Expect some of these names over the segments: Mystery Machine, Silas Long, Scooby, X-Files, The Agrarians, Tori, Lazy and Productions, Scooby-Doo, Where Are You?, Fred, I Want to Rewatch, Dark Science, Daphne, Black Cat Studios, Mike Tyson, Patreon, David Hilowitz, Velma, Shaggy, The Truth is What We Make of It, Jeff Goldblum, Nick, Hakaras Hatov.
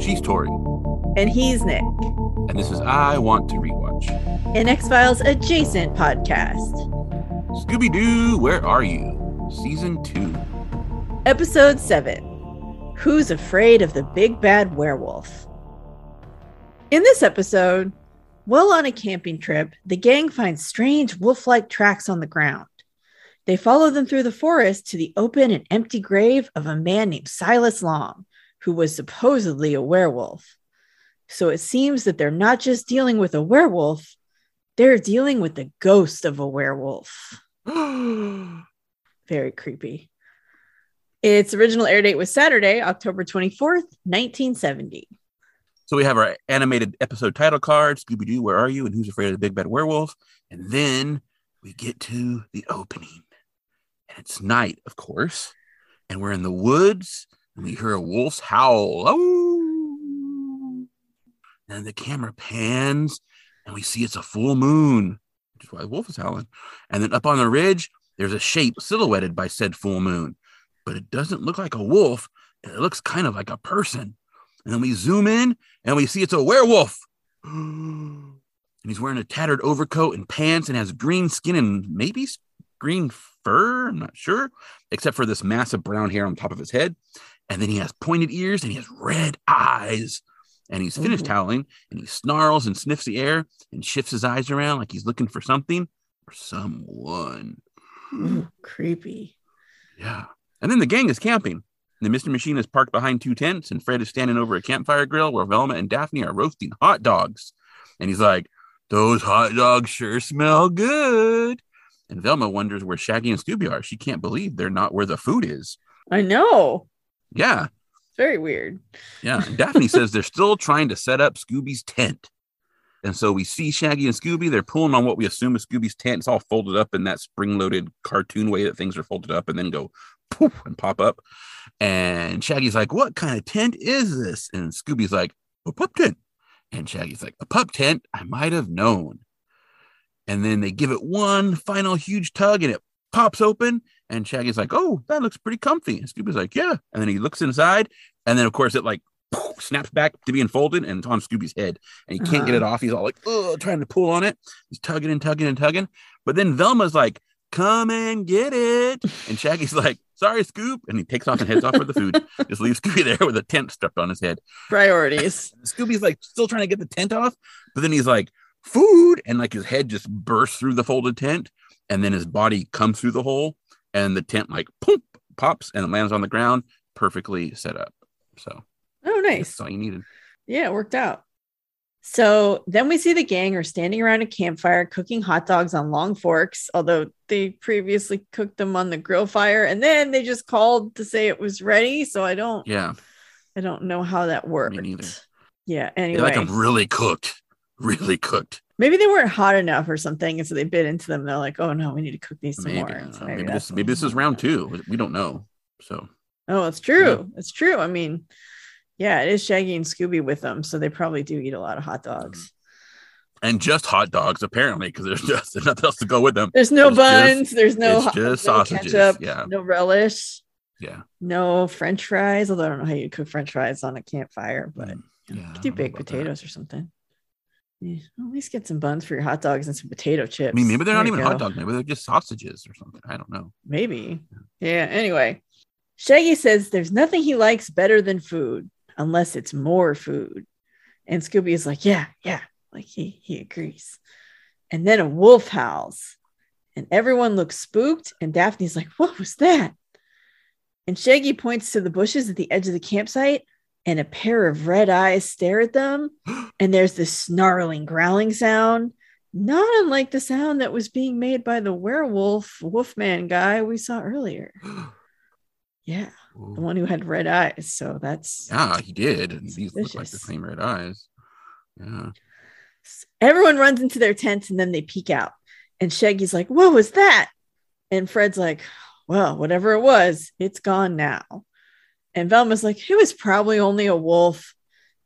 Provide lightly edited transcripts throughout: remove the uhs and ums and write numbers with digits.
She's Tori. And he's Nick. And this is I Want to Rewatch, an X-Files adjacent podcast. Scooby-Doo, Where Are You? Season 2. Episode 7. Who's Afraid of the Big Bad Werewolf? In this episode, while on a camping trip, the gang finds strange wolf-like tracks on the ground. They follow them through the forest to the open and empty grave of a man named Silas Long, who was supposedly a werewolf. So it seems that they're not just dealing with a werewolf, they're dealing with the ghost of a werewolf. Very creepy. Its original air date was Saturday, October 24th, 1970. So we have our animated episode title cards, Scooby-Doo, Where Are You? And Who's Afraid of the Big Bad Werewolf? And then we get to the opening. And it's night, of course. And we're in the woods. And we hear a wolf's howl. Oh! And the camera pans. And we see it's a full moon, which is why the wolf is howling. And then up on the ridge, there's a shape silhouetted by said full moon. But it doesn't look like a wolf. It looks kind of like a person. And then we zoom in and we see it's a werewolf. And he's wearing a tattered overcoat and pants and has green skin and maybe green fur. I'm not sure, except for this massive brown hair on top of his head. And then he has pointed ears and he has red eyes. And he's finished howling and he snarls and sniffs the air and shifts his eyes around like he's looking for something or someone. Ooh, creepy. Yeah. And then the gang is camping. The Mystery Machine is parked behind two tents, and Fred is standing over a campfire grill where Velma and Daphne are roasting hot dogs. And he's like, those hot dogs sure smell good. And Velma wonders where Shaggy and Scooby are. She can't believe they're not where the food is. I know. Yeah. It's very weird. Yeah. And Daphne says they're still trying to set up Scooby's tent. And so we see Shaggy and Scooby. They're pulling on what we assume is Scooby's tent. It's all folded up in that spring-loaded cartoon way that things are folded up and then go poof and pop up. And Shaggy's like, what kind of tent is this? And Scooby's like, a pup tent. And Shaggy's like, a pup tent? I might have known. And then they give it one final huge tug and it pops open. And Shaggy's like, oh, that looks pretty comfy. And Scooby's like, yeah. And then he looks inside. And then, of course, it like snaps back to being folded and it's on Scooby's head and he can't get it off. He's all like, oh, trying to pull on it. He's tugging and tugging and tugging. But then Velma's like, come and get it. And Shaggy's like, sorry, Scoop. And he takes off and heads off for the food. Just leaves Scooby there with a tent strapped on his head. Priorities. Scooby's like still trying to get the tent off. But then he's like, food. And like his head just bursts through the folded tent. And then his body comes through the hole and the tent like poof, pops and it lands on the ground. Perfectly set up. So. Oh, nice. That's all you needed. Yeah, it worked out. So then we see the gang are standing around a campfire cooking hot dogs on long forks, although they previously cooked them on the grill fire. And then they just called to say it was ready. So I don't know how that worked. Me neither. Yeah. Anyway, they like them really cooked. Maybe they weren't hot enough or something. And so they bit into them. They're like, oh no, we need to cook these some more. So maybe this is round 2. We don't know. So. Oh, it's true. Yeah. It's true. I mean, yeah, it is Shaggy and Scooby with them, so they probably do eat a lot of hot dogs. And just hot dogs, apparently, because there's just nothing else to go with them. There's no buns. There's no sausages. Ketchup, yeah. No relish. Yeah. No French fries, although I don't know how you cook French fries on a campfire, but you could do baked potatoes or something. Yeah, at least get some buns for your hot dogs and some potato chips. I mean, maybe they're not even hot dogs. Maybe they're just sausages or something. I don't know. Maybe. Yeah. Anyway, Shaggy says there's nothing he likes better than food. Unless it's more food. And Scooby is like, yeah. Like he agrees. And then a wolf howls. And everyone looks spooked. And Daphne's like, what was that? And Shaggy points to the bushes at the edge of the campsite. And a pair of red eyes stare at them. And there's this snarling, growling sound. Not unlike the sound that was being made by the wolfman guy we saw earlier. Yeah. The one who had red eyes. So that's. Yeah, he did. And these look like the same red eyes. Yeah. Everyone runs into their tents and then they peek out. And Shaggy's like, what was that? And Fred's like, well, whatever it was, it's gone now. And Velma's like, it was probably only a wolf.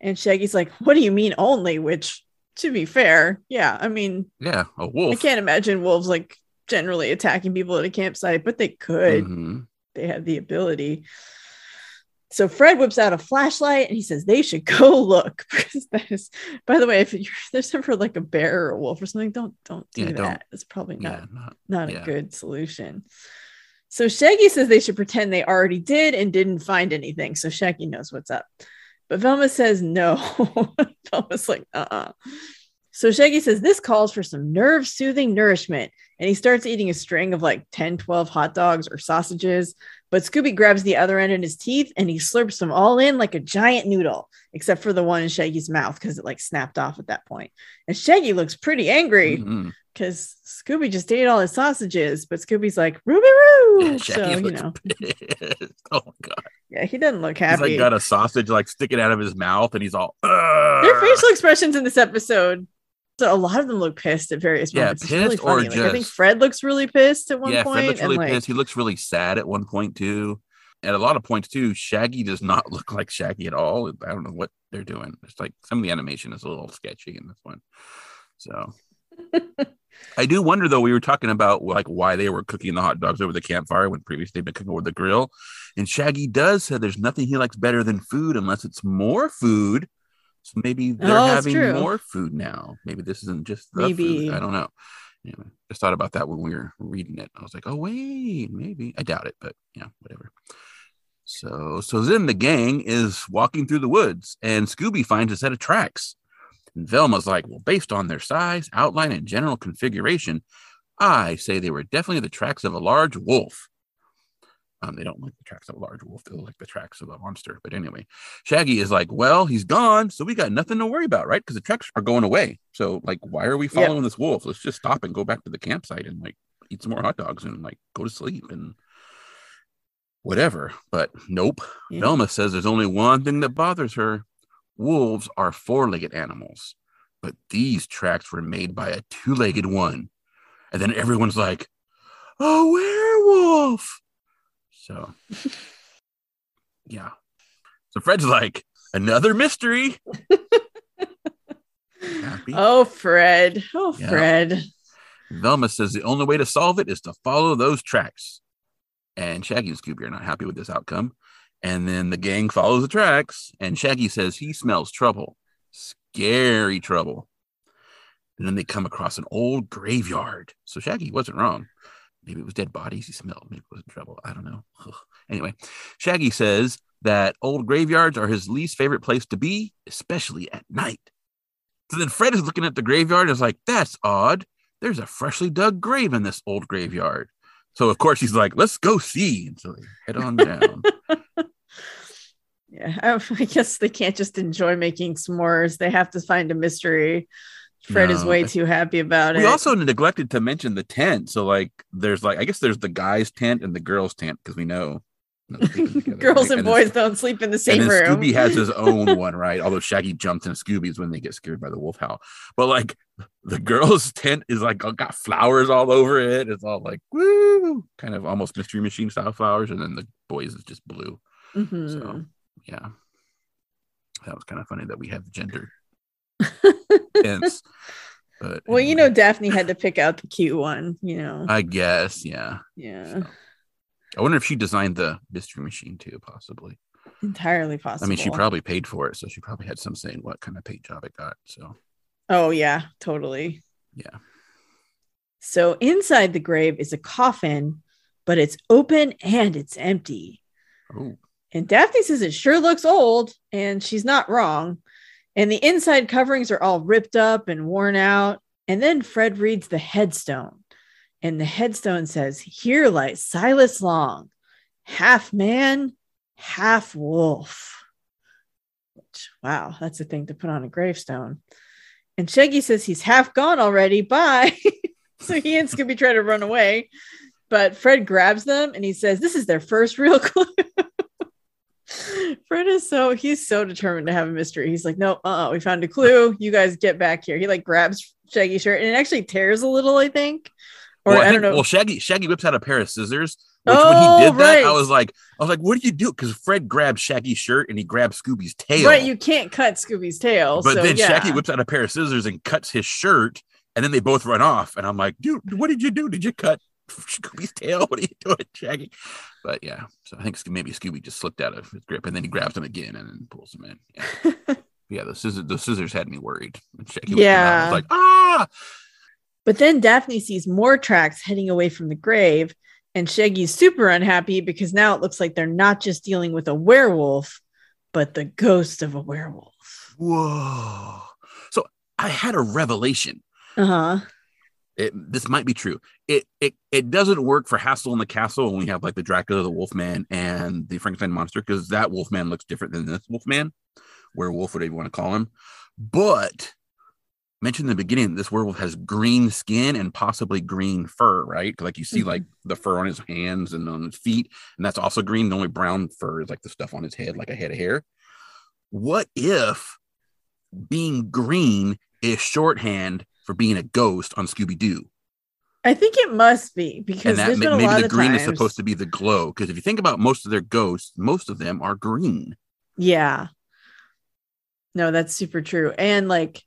And Shaggy's like, what do you mean only? Which, to be fair, yeah, I mean. Yeah, a wolf. I can't imagine wolves like generally attacking people at a campsite, but they could. Mm-hmm. They had the ability. So Fred whips out a flashlight and he says they should go look, because that is, by the way, if there's ever like a bear or a wolf or something, don't do that. It's probably not a good solution. So Shaggy says they should pretend they already did and didn't find anything. So Shaggy knows what's up. But Velma says no. Velma's like, uh-uh. So Shaggy says this calls for some nerve-soothing nourishment. And he starts eating a string of like 10, 12 hot dogs or sausages. But Scooby grabs the other end in his teeth and he slurps them all in like a giant noodle, except for the one in Shaggy's mouth because it like snapped off at that point. And Shaggy looks pretty angry because Scooby just ate all his sausages. But Scooby's like, Ruby-roo. Yeah, so, you know. Pissed. Oh, my God. Yeah, he doesn't look happy. He's like got a sausage like sticking out of his mouth and he's all, ugh. Their facial expressions in this episode, so a lot of them look pissed at various moments. Yeah, pissed, it's really funny. Or just, I think Fred looks really pissed at one point. Yeah, Fred looks really pissed. He looks really sad at one point too. At a lot of points too, Shaggy does not look like Shaggy at all. I don't know what they're doing. It's like some of the animation is a little sketchy in this one. So I do wonder though, we were talking about like why they were cooking the hot dogs over the campfire when previously they've been cooking over the grill. And Shaggy does say there's nothing he likes better than food unless it's more food. So maybe they're having more food now. Maybe this isn't just food. I don't know. Anyway, just thought about that when we were reading it. I was like, oh, wait, maybe. I doubt it, but yeah, whatever. So then the gang is walking through the woods and Scooby finds a set of tracks. And Velma's like, well, based on their size, outline, and general configuration, I say they were definitely the tracks of a large wolf. They don't like the tracks of a large wolf. They like the tracks of a monster. But anyway, Shaggy is like, well, he's gone, so we got nothing to worry about, right? Because the tracks are going away. So, like, why are we following this wolf? Let's just stop and go back to the campsite and, like, eat some more hot dogs and, like, go to sleep and whatever. But nope. Yeah. Velma says there's only one thing that bothers her. Wolves are four-legged animals. But these tracks were made by a two-legged one. And then everyone's like, a werewolf! So, yeah. So Fred's like, another mystery. Happy. Oh, Fred. Oh, yeah. Fred. Velma says the only way to solve it is to follow those tracks. And Shaggy and Scooby are not happy with this outcome. And then the gang follows the tracks. And Shaggy says he smells trouble. Scary trouble. And then they come across an old graveyard. So Shaggy wasn't wrong. Maybe it was dead bodies he smelled. Maybe it was in trouble. I don't know. Ugh. Anyway, Shaggy says that old graveyards are his least favorite place to be, especially at night. So then Fred is looking at the graveyard and is like, that's odd. There's a freshly dug grave in this old graveyard. So, of course, he's like, let's go see. And so they head on down. Yeah, I guess they can't just enjoy making s'mores. They have to find a mystery. Fred is way too happy about it. We also neglected to mention the tent. So, like, there's like, I guess there's the guy's tent and the girl's tent because we know together, girls and boys don't sleep in the same room. Scooby has his own one, right? Although Shaggy jumps in Scooby's when they get scared by the wolf howl. But like, the girl's tent is like got flowers all over it. It's all like woo, kind of almost Mystery Machine style flowers. And then the boys is just blue. Mm-hmm. So yeah, that was kind of funny that we have the gender. But, well, anyway. You know, Daphne had to pick out the cute one, you know. I guess, yeah. So, I wonder if she designed the Mystery Machine too, possibly. Entirely possible. I mean, she probably paid for it, so she probably had some say in what kind of paint job it got. So. Oh yeah, totally. Yeah. So inside the grave is a coffin, but it's open and it's empty. Oh. And Daphne says it sure looks old, and she's not wrong. And the inside coverings are all ripped up and worn out. And then Fred reads the headstone. And the headstone says, here lies Silas Long, half man, half wolf. Which, wow, that's a thing to put on a gravestone. And Shaggy says he's half gone already. Bye. So he and Scooby try to run away. But Fred grabs them and he says, this is their first real clue. Fred is he's so determined to have a mystery. He's like, no, we found a clue. You guys get back here. He like grabs Shaggy's shirt and it actually tears a little, I think. Or well, I don't know. Well, Shaggy whips out a pair of scissors. Which when he did that, I was like, what do you do? Because Fred grabs Shaggy's shirt and he grabs Scooby's tail. Right, you can't cut Scooby's tail. But then Shaggy whips out a pair of scissors and cuts his shirt. And then they both run off. And I'm like, dude, what did you do? Did you cut Scooby's tail? What are you doing, Shaggy? But yeah, so I think maybe Scooby just slipped out of his grip, and then he grabs him again and then pulls him in. Yeah, yeah, the scissors had me worried. And Shaggy I was like, ah! But then Daphne sees more tracks heading away from the grave, and Shaggy's super unhappy because now it looks like they're not just dealing with a werewolf, but the ghost of a werewolf. Whoa. So I had a revelation. Uh-huh. This might be true. It doesn't work for Hassel in the Castle when we have like the Dracula, the Wolfman, and the Frankenstein monster, because that Wolfman looks different than this Wolfman. Werewolf, whatever you want to call him. But mentioned in the beginning, this werewolf has green skin and possibly green fur, right? Like you see like the fur on his hands and on his feet, and that's also green. The only brown fur is like the stuff on his head, like a head of hair. What if being green is shorthand for being a ghost on Scooby-Doo? I think it must be, because there's been a lot of maybe the green times is supposed to be the glow, because if you think about most of their ghosts, most of them are green. Yeah. No, that's super true. And like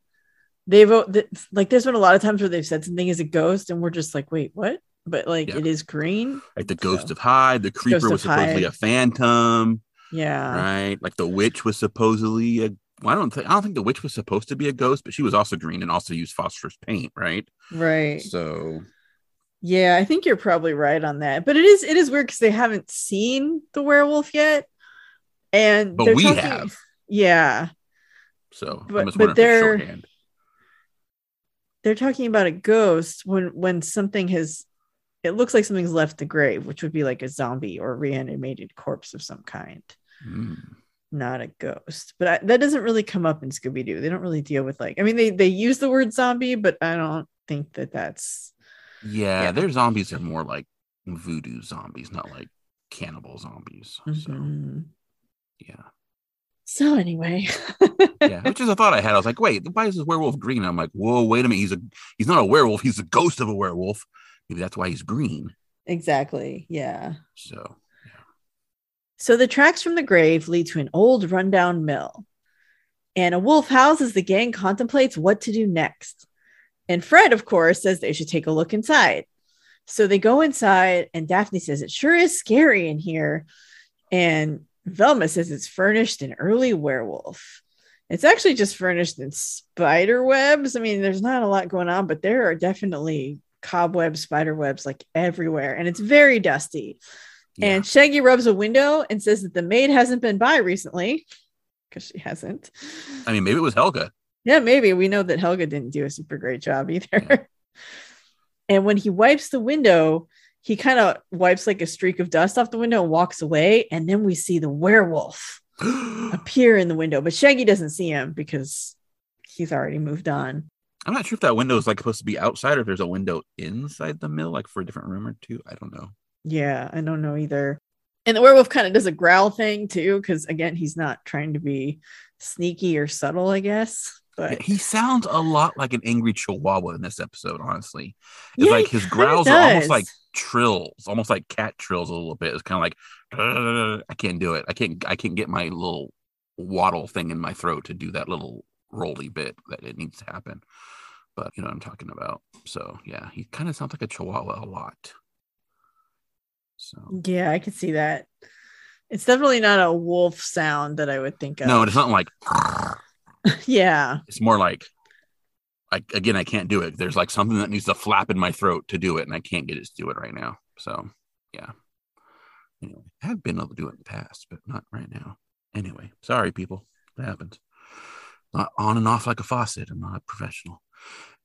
there's been a lot of times where they've said something is a ghost, and we're just like, wait, what? But like it is green. Like the ghost of Hyde, the creeper was supposedly a phantom. Yeah. Right? Like the witch was supposedly a I don't think the witch was supposed to be a ghost, but she was also green and also used phosphorus paint, right? Right. So, yeah, I think you're probably right on that. But it is weird because they haven't seen the werewolf yet, but we have, yeah. So, but they're talking about a ghost when something has, it looks like something's left the grave, which would be like a zombie or reanimated corpse of some kind. Mm. Not a ghost, but that doesn't really come up in Scooby-Doo. They don't really deal with they use the word zombie, but I don't think that's their zombies are more like voodoo zombies, not like cannibal zombies. Mm-hmm. So anyway, yeah, which is a thought I had. I was like, wait, why is this werewolf green? And I'm like, whoa, wait a minute, he's not a werewolf, he's the ghost of a werewolf. Maybe that's why he's green. Exactly. Yeah. So the tracks from the grave lead to an old rundown mill, and a wolf house as the gang contemplates what to do next. And Fred, of course, says they should take a look inside. So they go inside, and Daphne says it sure is scary in here. And Velma says it's furnished in early werewolf. It's actually just furnished in spider webs. I mean, there's not a lot going on, but there are definitely cobwebs, spider webs like everywhere. And it's very dusty. Yeah. And Shaggy rubs a window and says that the maid hasn't been by recently, because she hasn't. I mean, maybe it was Helga. Yeah, maybe. We know that Helga didn't do a super great job either. Yeah. And when he wipes the window, he kind of wipes like a streak of dust off the window and walks away. And then we see the werewolf appear in the window. But Shaggy doesn't see him because he's already moved on. I'm not sure if that window is like supposed to be outside or if there's a window inside the mill, like for a different room or two. I don't know. Yeah, I don't know either. And the werewolf kind of does a growl thing too, because again, he's not trying to be sneaky or subtle, I guess. But yeah, he sounds a lot like an angry chihuahua in this episode, honestly. It's like his growls are almost like trills, almost like cat trills a little bit. It's kind of like, I can't do it. I can't get my little waddle thing in my throat to do that little rolly bit that it needs to happen. But you know what I'm talking about. So yeah, he kind of sounds like a chihuahua a lot. So yeah, I could see that. It's definitely not a wolf sound that I would think of. No, it's not like yeah. It's more like I can't do it. There's like something that needs to flap in my throat to do it, and I can't get it to do it right now. So yeah. Anyway, I have been able to do it in the past, but not right now. Anyway, sorry people. It happens. Not on and off like a faucet. I'm not a professional.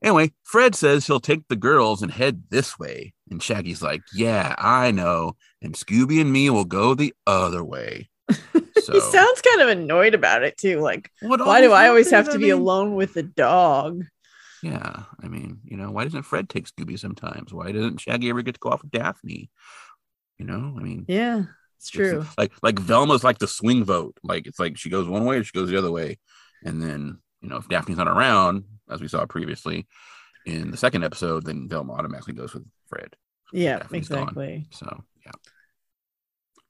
Anyway, Fred says he'll take the girls and head this way. And Shaggy's like, yeah, I know. And Scooby and me will go the other way. So, he sounds kind of annoyed about it, too. Like, why do I always have to be alone with the dog? Yeah. I mean, you know, why doesn't Fred take Scooby sometimes? Why doesn't Shaggy ever get to go off with Daphne? You know, I mean. Yeah, it's true. It's like Velma's like the swing vote. Like, it's like she goes one way or she goes the other way. And then, you know, if Daphne's not around, as we saw previously in the second episode, then Velma automatically goes with Fred. Yeah, Daphne's exactly. Gone. So, yeah.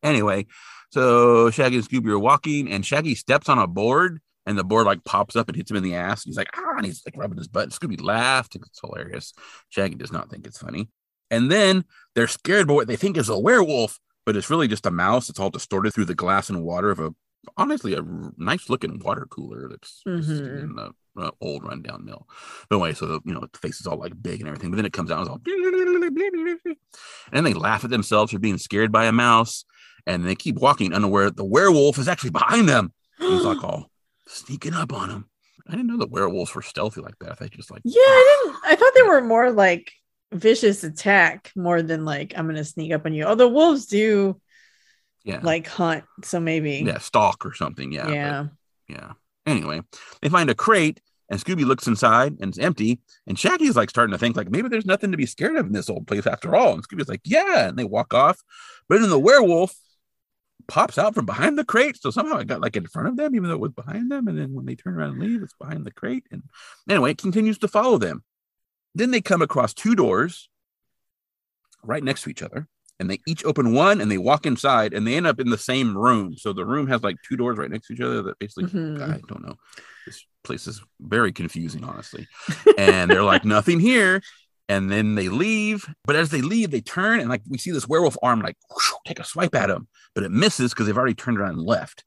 Anyway, so Shaggy and Scooby are walking, and Shaggy steps on a board, and the board like pops up and hits him in the ass. He's like, ah, and he's like rubbing his butt. Scooby laughed. It's hilarious. Shaggy does not think it's funny. And then they're scared by what they think is a werewolf, but it's really just a mouse. It's all distorted through the glass and water of a, honestly, a nice looking water cooler that's in the old rundown mill. But anyway, so, you know, the face is all like big and everything, but then it comes out and it's all, and they laugh at themselves for being scared by a mouse. And they keep walking, unaware the werewolf is actually behind them. He's like all sneaking up on them. I didn't know the werewolves were stealthy like that. I just like, yeah, I thought they were more like vicious attack more than like, I'm going to sneak up on you. Although wolves do like hunt. So maybe stalk or something. Yeah. Anyway, they find a crate and Scooby looks inside and it's empty. And Shaggy is like starting to think like, maybe there's nothing to be scared of in this old place after all. And Scooby's like, yeah. And they walk off, but then the werewolf pops out from behind the crate, so somehow it got like in front of them even though it was behind them, and then when they turn around and leave it's behind the crate. And anyway, it continues to follow them. Then they come across two doors right next to each other, and they each open one and they walk inside and they end up in the same room. So the room has like two doors right next to each other that basically I don't know, this place is very confusing honestly. And they're like, nothing here. And then they leave, but as they leave, they turn and like we see this werewolf arm like whoosh, take a swipe at them, but it misses because they've already turned around and left.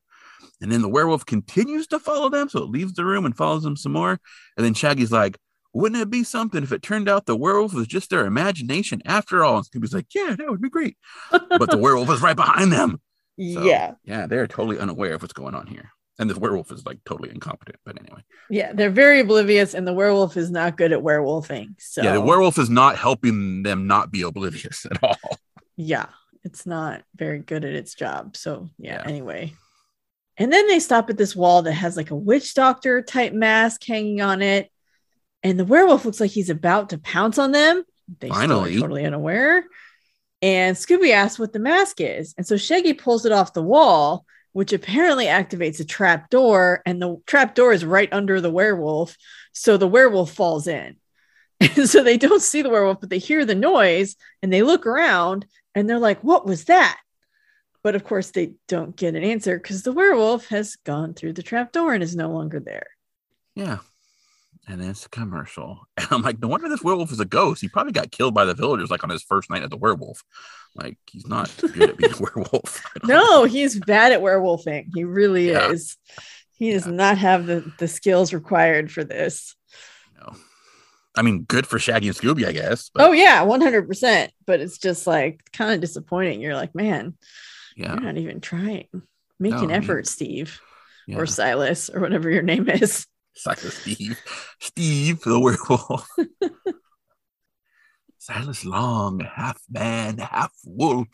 And then the werewolf continues to follow them, so it leaves the room and follows them some more. And then Shaggy's like, wouldn't it be something if it turned out the werewolf was just their imagination after all? And Scooby's like, yeah, that would be great. But the werewolf is right behind them. So, yeah, they're totally unaware of what's going on here. And the werewolf is like totally incompetent, but anyway. Yeah, they're very oblivious, and the werewolf is not good at werewolfing. So yeah, the werewolf is not helping them not be oblivious at all. Yeah, it's not very good at its job. So yeah, anyway. And then they stop at this wall that has like a witch doctor type mask hanging on it. And the werewolf looks like he's about to pounce on them. They Finally. Are totally unaware. And Scooby asks what the mask is. And so Shaggy pulls it off the wall, which apparently activates a trap door, and the trap door is right under the werewolf. So the werewolf falls in. And so they don't see the werewolf, but they hear the noise and they look around and they're like, what was that? But of course they don't get an answer because the werewolf has gone through the trap door and is no longer there. Yeah. And it's a commercial. And I'm like, no wonder this werewolf is a ghost. He probably got killed by the villagers like on his first night as a werewolf. Like, he's not good at being a werewolf. No, he's bad at werewolfing. He really is. He does not have the skills required for this. No. I mean, good for Shaggy and Scooby, I guess. But... oh, yeah, 100%. But it's just like kind of disappointing. You're like, man, you're not even trying. Make an effort, Steve or Silas or whatever your name is. Silas Steve the werewolf. Silas Long, half man, half wolf.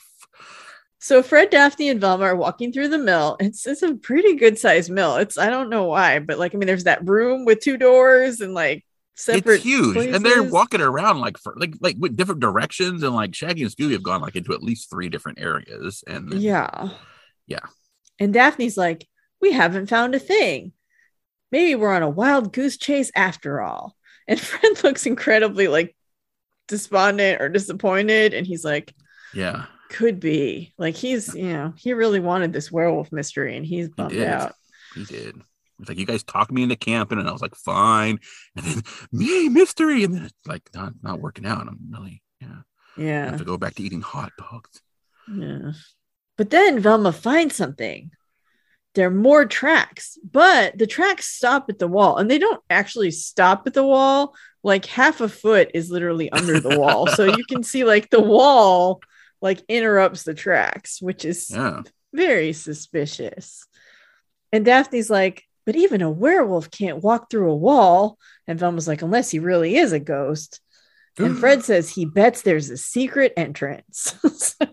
So Fred, Daphne, and Velma are walking through the mill. It's a pretty good sized mill. I don't know why, but like, I mean, there's that room with two doors and like separate. It's huge, places. And they're walking around like for like with different directions, and like Shaggy and Scooby have gone like into at least three different areas, and then, yeah. And Daphne's like, we haven't found a thing. Maybe we're on a wild goose chase after all. And Fred looks incredibly like despondent or disappointed. And he's like, yeah, could be like, he's, you know, he really wanted this werewolf mystery and he's bummed out. He did. It's like, you guys talked me into camping and I was like, fine. And then mystery. And then it's like, not working out. I'm really, I have to go back to eating hot dogs. Yeah. But then Velma finds something. There are more tracks, but the tracks stop at the wall, and they don't actually stop at the wall. Like half a foot is literally under the wall. So you can see like the wall like interrupts the tracks, which is very suspicious. And Daphne's like, but even a werewolf can't walk through a wall. And Velma's like, unless he really is a ghost. And Fred says he bets there's a secret entrance. So,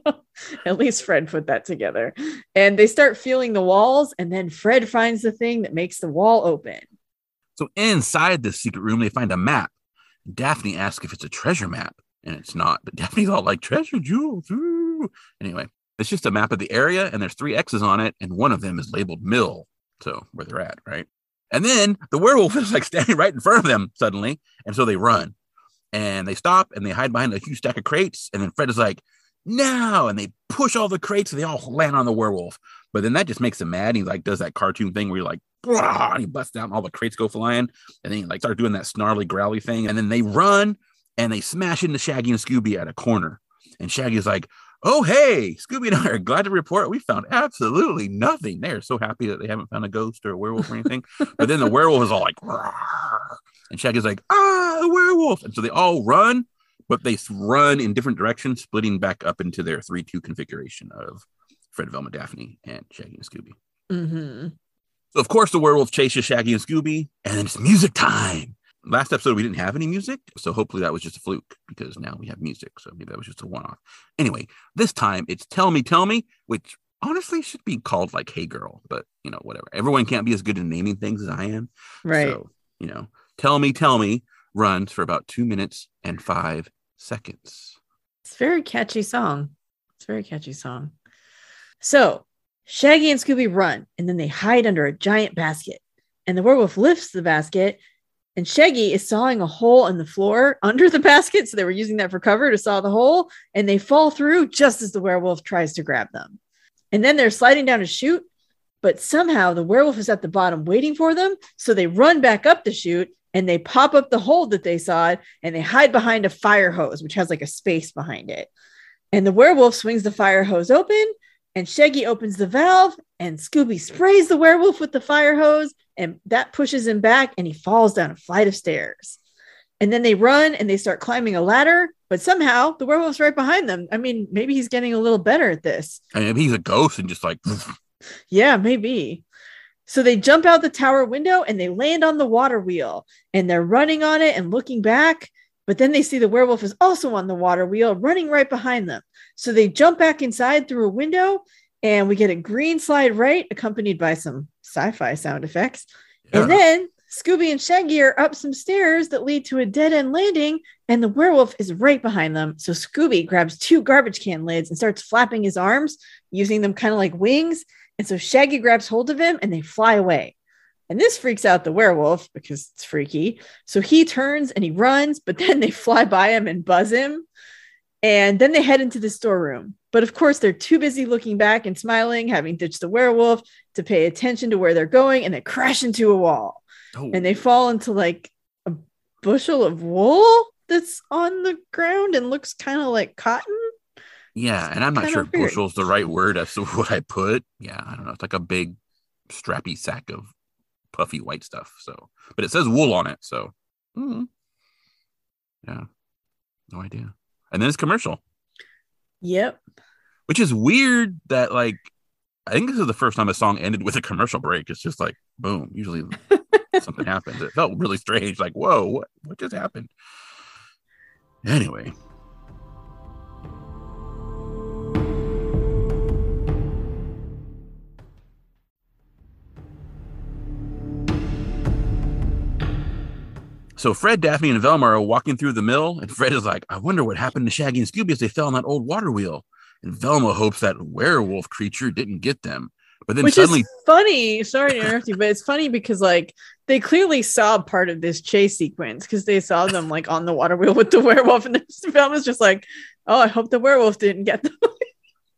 at least Fred put that together. And they start feeling the walls. And then Fred finds the thing that makes the wall open. So inside the secret room, they find a map. Daphne asks if it's a treasure map. And it's not. But Daphne's all like, treasure jewels. Ooh. Anyway, it's just a map of the area. And there's 3 X's on it. And one of them is labeled mill. So where they're at, right? And then the werewolf is like standing right in front of them suddenly. And so they run. And they stop and they hide behind a huge stack of crates. And then Fred is like, no. And they push all the crates and they all land on the werewolf. But then that just makes him mad. He like does that cartoon thing where he like Brah! And he busts out and all the crates go flying. And then he like starts doing that snarly, growly thing. And then they run and they smash into Shaggy and Scooby at a corner. And Shaggy's like, oh, hey, Scooby and I are glad to report we found absolutely nothing. They're so happy that they haven't found a ghost or a werewolf or anything. But then the werewolf is all like, Rawr! And Shaggy's like, ah, a werewolf. And so they all run, but they run in different directions, splitting back up into their 3-2 configuration of Fred, Velma, Daphne, and Shaggy and Scooby. Mm-hmm. So, of course, the werewolf chases Shaggy and Scooby, and then it's music time. Last episode, we didn't have any music, so hopefully that was just a fluke, because now we have music, so maybe that was just a one-off. Anyway, this time, it's Tell Me, which honestly should be called, like, Hey Girl, but, you know, whatever. Everyone can't be as good at naming things as I am. Right. So, you know, Tell Me runs for about 2 minutes and 5 seconds. It's a very catchy song. So, Shaggy and Scooby run, and then they hide under a giant basket, and the werewolf lifts the basket. And Shaggy is sawing a hole in the floor under the basket. So they were using that for cover to saw the hole. And they fall through just as the werewolf tries to grab them. And then they're sliding down a chute. But somehow the werewolf is at the bottom waiting for them. So they run back up the chute and they pop up the hole that they sawed. And they hide behind a fire hose, which has like a space behind it. And the werewolf swings the fire hose open. And Shaggy opens the valve. And Scooby sprays the werewolf with the fire hose. And that pushes him back and he falls down a flight of stairs. And then they run and they start climbing a ladder, but somehow the werewolf's right behind them. I mean, maybe he's getting a little better at this. I mean, he's a ghost and just like. Yeah, maybe. So they jump out the tower window and they land on the water wheel and they're running on it and looking back. But then they see the werewolf is also on the water wheel running right behind them. So they jump back inside through a window and we get a green slide right accompanied by some sci-fi sound effects. Yeah. And then Scooby and Shaggy are up some stairs that lead to a dead-end landing, and the werewolf is right behind them. So Scooby grabs 2 garbage can lids and starts flapping his arms, using them kind of like wings. And so Shaggy grabs hold of him, and they fly away. And this freaks out the werewolf because it's freaky. So he turns and he runs, but then they fly by him and buzz him. And then they head into the storeroom. But of course, they're too busy looking back and smiling, having ditched the werewolf, to pay attention to where they're going. And they crash into a wall. Oh. And they fall into like a bushel of wool that's on the ground and looks kind of like cotton. Yeah. And I'm not sure if bushel's the right word. That's what I put. Yeah. I don't know. It's like a big strappy sack of puffy white stuff. So, but it says wool on it. So, yeah. No idea. And then it's commercial. Yep. Which is weird that, like, I think this is the first time a song ended with a commercial break. It's just like, boom. Usually something happens. It felt really strange. Like, whoa, what just happened? Anyway. So Fred, Daphne, and Velma are walking through the mill, and Fred is like, I wonder what happened to Shaggy and Scooby as they fell on that old water wheel. And Velma hopes that werewolf creature didn't get them. But then which suddenly is funny. Sorry to interrupt you, but it's funny because like they clearly saw part of this chase sequence because they saw them like on the water wheel with the werewolf, and Velma's just like, oh, I hope the werewolf didn't get them.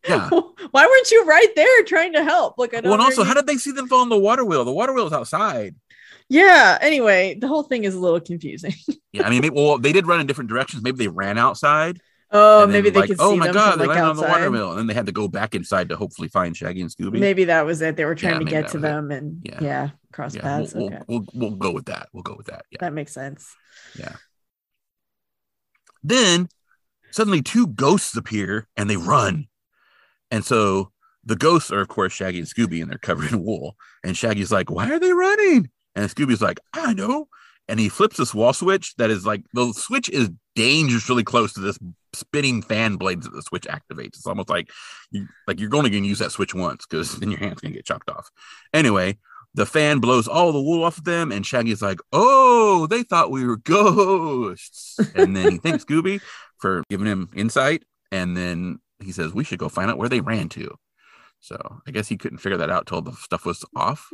Yeah. Why weren't you right there trying to help? Like, I don't and also, how did they see them fall on the water wheel? The water wheel is outside. Yeah, anyway, the whole thing is a little confusing. Yeah, I mean, they did run in different directions. Maybe they ran outside. Oh, maybe they could see them. Oh my God, they landed on the watermill. And then they had to go back inside to hopefully find Shaggy and Scooby. Maybe that was it. They were trying to get to them and cross paths. We'll go with that. Yeah. That makes sense. Yeah. Then suddenly 2 ghosts appear and they run. And so the ghosts are, of course, Shaggy and Scooby, and they're covered in wool. And Shaggy's like, why are they running? And Scooby's like, I know. And he flips this wall switch that is like, the switch is dangerously close to this spinning fan blades that the switch activates. It's almost like, you're only going to use that switch once because then your hand's going to get chopped off. Anyway, the fan blows all the wool off of them. And Shaggy's like, oh, they thought we were ghosts. And then he thanks Scooby for giving him insight. And then he says, we should go find out where they ran to. So I guess he couldn't figure that out till the stuff was off.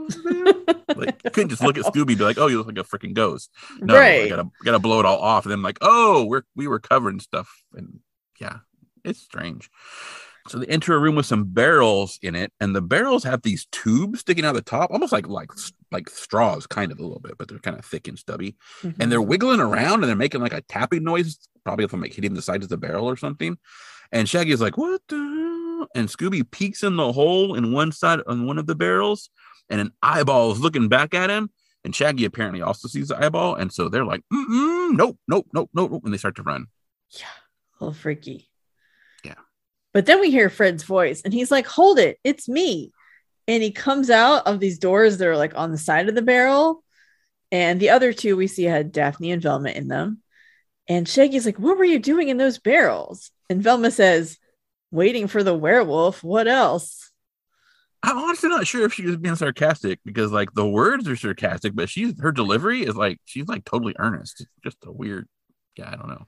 Like, you couldn't just look at Scooby and be like, oh, you look like a freaking ghost. No, right. I gotta blow it all off. And then like, oh, we were covering stuff. And yeah, it's strange. So they enter a room with some barrels in it, and the barrels have these tubes sticking out the top, almost like like straws, kind of a little bit, but they're kind of thick and stubby. Mm-hmm. And they're wiggling around and they're making like a tapping noise, probably from like hitting the sides of the barrel or something. And Shaggy's like, what the hell? And Scooby peeks in the hole in one side on one of the barrels, and an eyeball is looking back at him. And Shaggy apparently also sees the eyeball. And so they're like, nope. And they start to run. Yeah. A little freaky. Yeah. But then we hear Fred's voice and he's like, hold it. It's me. And he comes out of these doors that are like on the side of the barrel. And the other two we see had Daphne and Velma in them. And Shaggy's like, what were you doing in those barrels? And Velma says, waiting for the werewolf. What else? I'm honestly not sure if she was being sarcastic, because like the words are sarcastic, but her delivery is like, she's like totally earnest. It's just a weird, yeah, I don't know.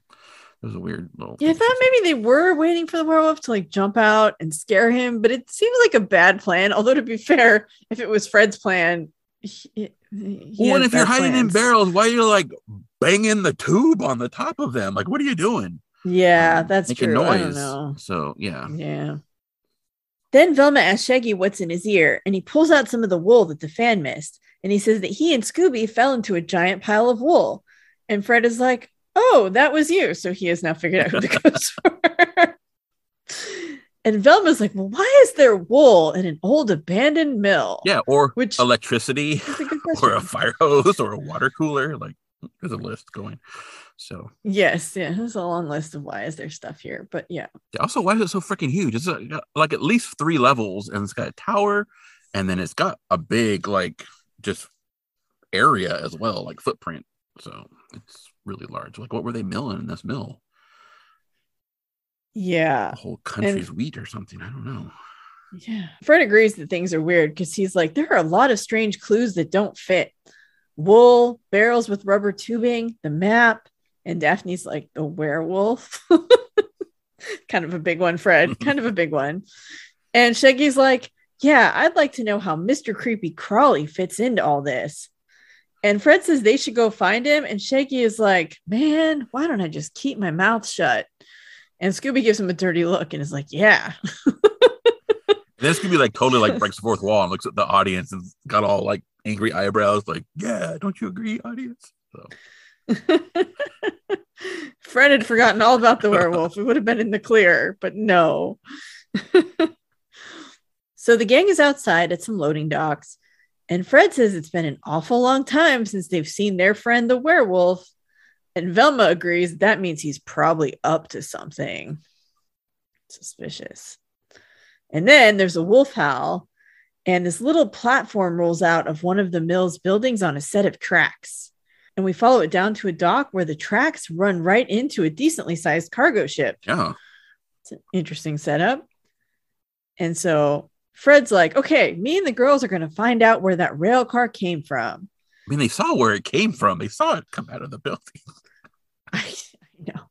It was a weird little. Yeah, I thought maybe they were waiting for the werewolf to like jump out and scare him, but it seems like a bad plan. Although to be fair, if it was Fred's plan, well, and if you're hiding in barrels, why are you like banging the tube on the top of them? Like, what are you doing? Yeah, that's true. Making noise. I don't know. So yeah. Then Velma asks Shaggy what's in his ear, and he pulls out some of the wool that the fan missed, and he says that he and Scooby fell into a giant pile of wool. And Fred is like, oh, that was you. So he has now figured out who the ghosts were. And Velma's like, well, why is there wool in an old abandoned mill? Yeah, or electricity, a or a fire hose, or a water cooler. Like, there's a list going. So yes, there's a long list of why is there stuff here, but yeah. Also, why is it so freaking huge? It's like at least 3 levels, and it's got a tower, and then it's got a big like just area as well, like footprint. So it's really large. Like, what were they milling in this mill? Yeah, the whole country's wheat or something. I don't know. Yeah, Fred agrees that things are weird because he's like, there are a lot of strange clues that don't fit. Wool, barrels with rubber tubing, the map, and Daphne's like, the werewolf. Kind of a big one, Fred. Kind of a big one. And Shaggy's like, yeah, I'd like to know how Mr. Creepy Crawly fits into all this. And Fred says they should go find him. And Shaggy is like, man, why don't I just keep my mouth shut? And Scooby gives him a dirty look and is like, yeah. Then Scooby like totally like breaks the fourth wall and looks at the audience and got all like angry eyebrows, like, yeah, don't you agree, audience? So. Fred had forgotten all about the werewolf. It would have been in the clear, but no. So the gang is outside at some loading docks. And Fred says it's been an awful long time since they've seen their friend, the werewolf. And Velma agrees that means he's probably up to something suspicious. And then there's a wolf howl, and this little platform rolls out of one of the mill's buildings on a set of tracks. And we follow it down to a dock where the tracks run right into a decently sized cargo ship. Yeah. It's an interesting setup. And so Fred's like, okay, me and the girls are going to find out where that rail car came from. I mean, they saw where it came from. They saw it come out of the building. I know.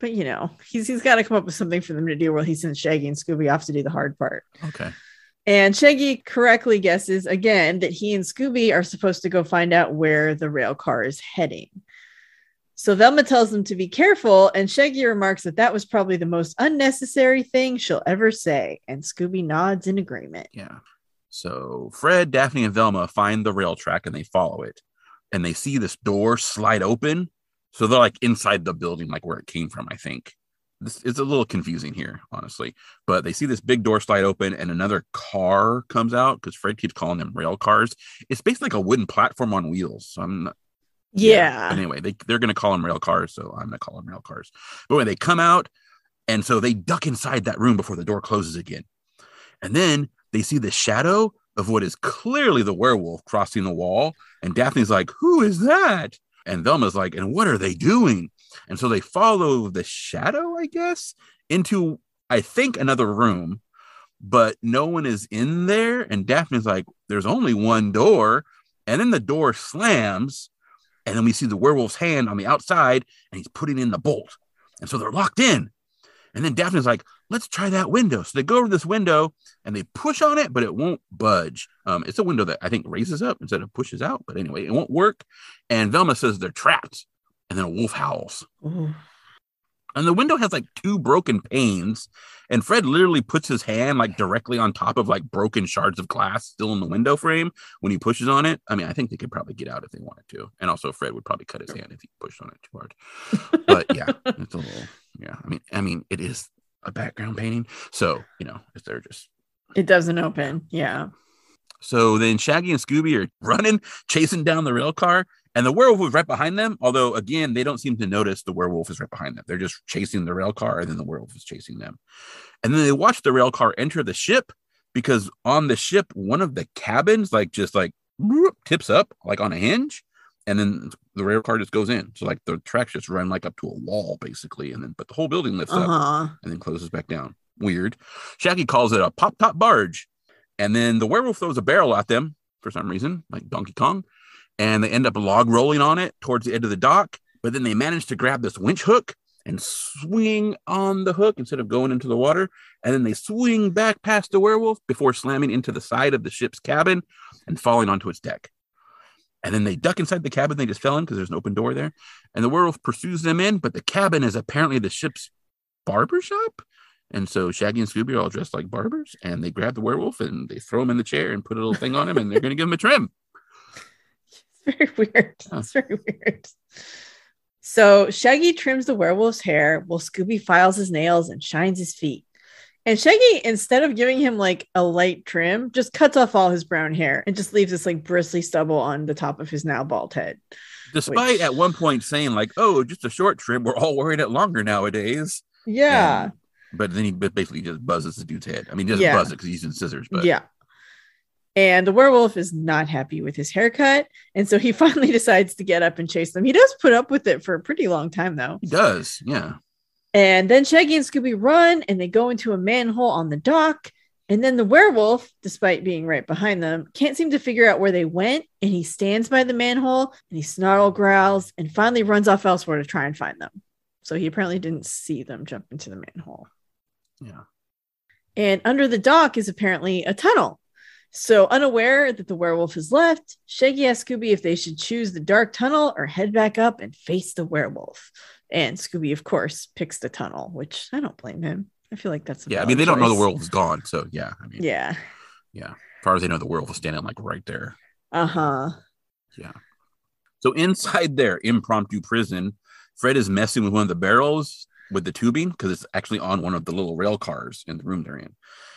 But, you know, he's got to come up with something for them to do while he sends Shaggy and Scooby off to do the hard part. Okay. And Shaggy correctly guesses, again, that he and Scooby are supposed to go find out where the rail car is heading. So Velma tells them to be careful, and Shaggy remarks that that was probably the most unnecessary thing she'll ever say. And Scooby nods in agreement. Yeah. So Fred, Daphne, and Velma find the rail track, and they follow it. And they see this door slide open. So they're like inside the building, like where it came from, I think. This is a little confusing here, honestly. But they see this big door slide open and another car comes out because Fred keeps calling them rail cars. It's basically like a wooden platform on wheels. So I'm not. Yeah. Anyway, they're going to call them rail cars. So I'm going to call them rail cars. But when they come out, and so they duck inside that room before the door closes again. And then they see the shadow of what is clearly the werewolf crossing the wall. And Daphne's like, who is that? And Velma's like, and what are they doing? And so they follow the shadow, I guess, into, I think, another room, but no one is in there. And Daphne's like, there's only one door. And then the door slams. And then we see the werewolf's hand on the outside, and he's putting in the bolt. And so they're locked in. And then Daphne's like, let's try that window. So they go over this window and they push on it, but it won't budge. It's a window that I think raises up instead of pushes out. But anyway, it won't work. And Velma says they're trapped. And then a wolf howls. Ooh. And the window has like two broken panes, and Fred literally puts his hand like directly on top of like broken shards of glass still in the window frame when he pushes on it. I mean, I think they could probably get out if they wanted to. And also Fred would probably cut his hand if he pushed on it too hard. But yeah, it's a little, yeah. I mean, it is a background painting. So, you know, if they're just. It doesn't open. Yeah. So then Shaggy and Scooby are running, chasing down the rail car. And the werewolf is right behind them. Although, again, they don't seem to notice the werewolf is right behind them. They're just chasing the rail car, and then the werewolf is chasing them. And then they watch the rail car enter the ship, because on the ship, one of the cabins, like, just, like, tips up, like, on a hinge. And then the rail car just goes in. So, like, the tracks just run, like, up to a wall, basically. And then, but the whole building lifts up and then closes back down. Weird. Shaggy calls it a pop-top barge. And then the werewolf throws a barrel at them for some reason, like Donkey Kong. And they end up log rolling on it towards the end of the dock. But then they manage to grab this winch hook and swing on the hook instead of going into the water. And then they swing back past the werewolf before slamming into the side of the ship's cabin and falling onto its deck. And then they duck inside the cabin they just fell in because there's an open door there. And the werewolf pursues them in, but the cabin is apparently the ship's barbershop. And so Shaggy and Scooby are all dressed like barbers, and they grab the werewolf and they throw him in the chair and put a little thing on him, and they're going to give him a trim. Very weird. It's very weird. So Shaggy trims the werewolf's hair while Scooby files his nails and shines his feet. And Shaggy, instead of giving him like a light trim, just cuts off all his brown hair and just leaves this like bristly stubble on the top of his now bald head. Despite at one point saying like, oh, just a short trim. We're all worried at longer nowadays. Yeah. But then he basically just buzzes the dude's head. I mean, he doesn't buzz it because he's using scissors. But yeah. And the werewolf is not happy with his haircut. And so he finally decides to get up and chase them. He does put up with it for a pretty long time, though. He does. Yeah. And then Shaggy and Scooby run and they go into a manhole on the dock. And then the werewolf, despite being right behind them, can't seem to figure out where they went. And he stands by the manhole and he snarl growls and finally runs off elsewhere to try and find them. So he apparently didn't see them jump into the manhole. Yeah. And under the dock is apparently a tunnel. So unaware that the werewolf has left, Shaggy asks Scooby if they should choose the dark tunnel or head back up and face the werewolf. And Scooby, of course, picks the tunnel, which I don't blame him. I feel like that's yeah. I mean, they don't know the werewolf's gone, so yeah. I mean, yeah. As far as they know, the werewolf is standing like right there. Yeah. So inside their impromptu prison, Fred is messing with one of the barrels with the tubing because it's actually on one of the little rail cars in the room they're in.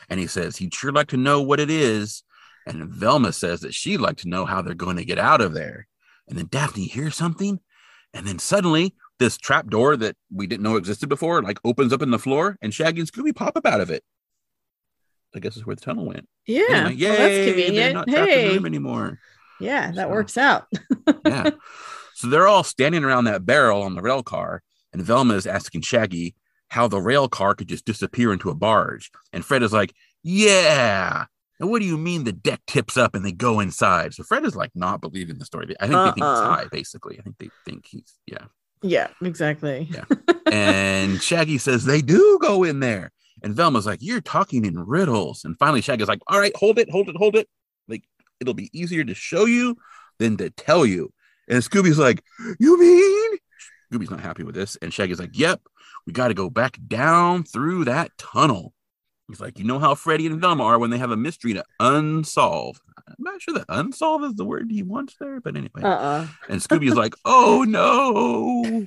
And he says he'd sure like to know what it is. And Velma says that she'd like to know how they're going to get out of there. And then Daphne hears something. And then suddenly this trap door that we didn't know existed before, like opens up in the floor and Shaggy and Scooby pop up out of it. I guess is where the tunnel went. Yeah. Anyway, yay, well, that's convenient. They're not trapped in the room anymore. Yeah, that works out. Yeah. So they're all standing around that barrel on the rail car. And Velma is asking Shaggy how the rail car could just disappear into a barge. And Fred is like, yeah. And what do you mean the deck tips up and they go inside? So Fred is like not believing the story. I think they think he's high, basically. I think they think he's, Yeah, exactly. Yeah. And Shaggy says they do go in there. And Velma's like, you're talking in riddles. And finally Shaggy's like, all right, hold it. Like, it'll be easier to show you than to tell you. And Scooby's like, you mean? Scooby's not happy with this. And Shaggy's like, yep, we got to go back down through that tunnel. He's like, you know how Freddy and Velma are when they have a mystery to unsolve. I'm not sure that unsolve is the word he wants there, but anyway. And Scooby's like, oh, no.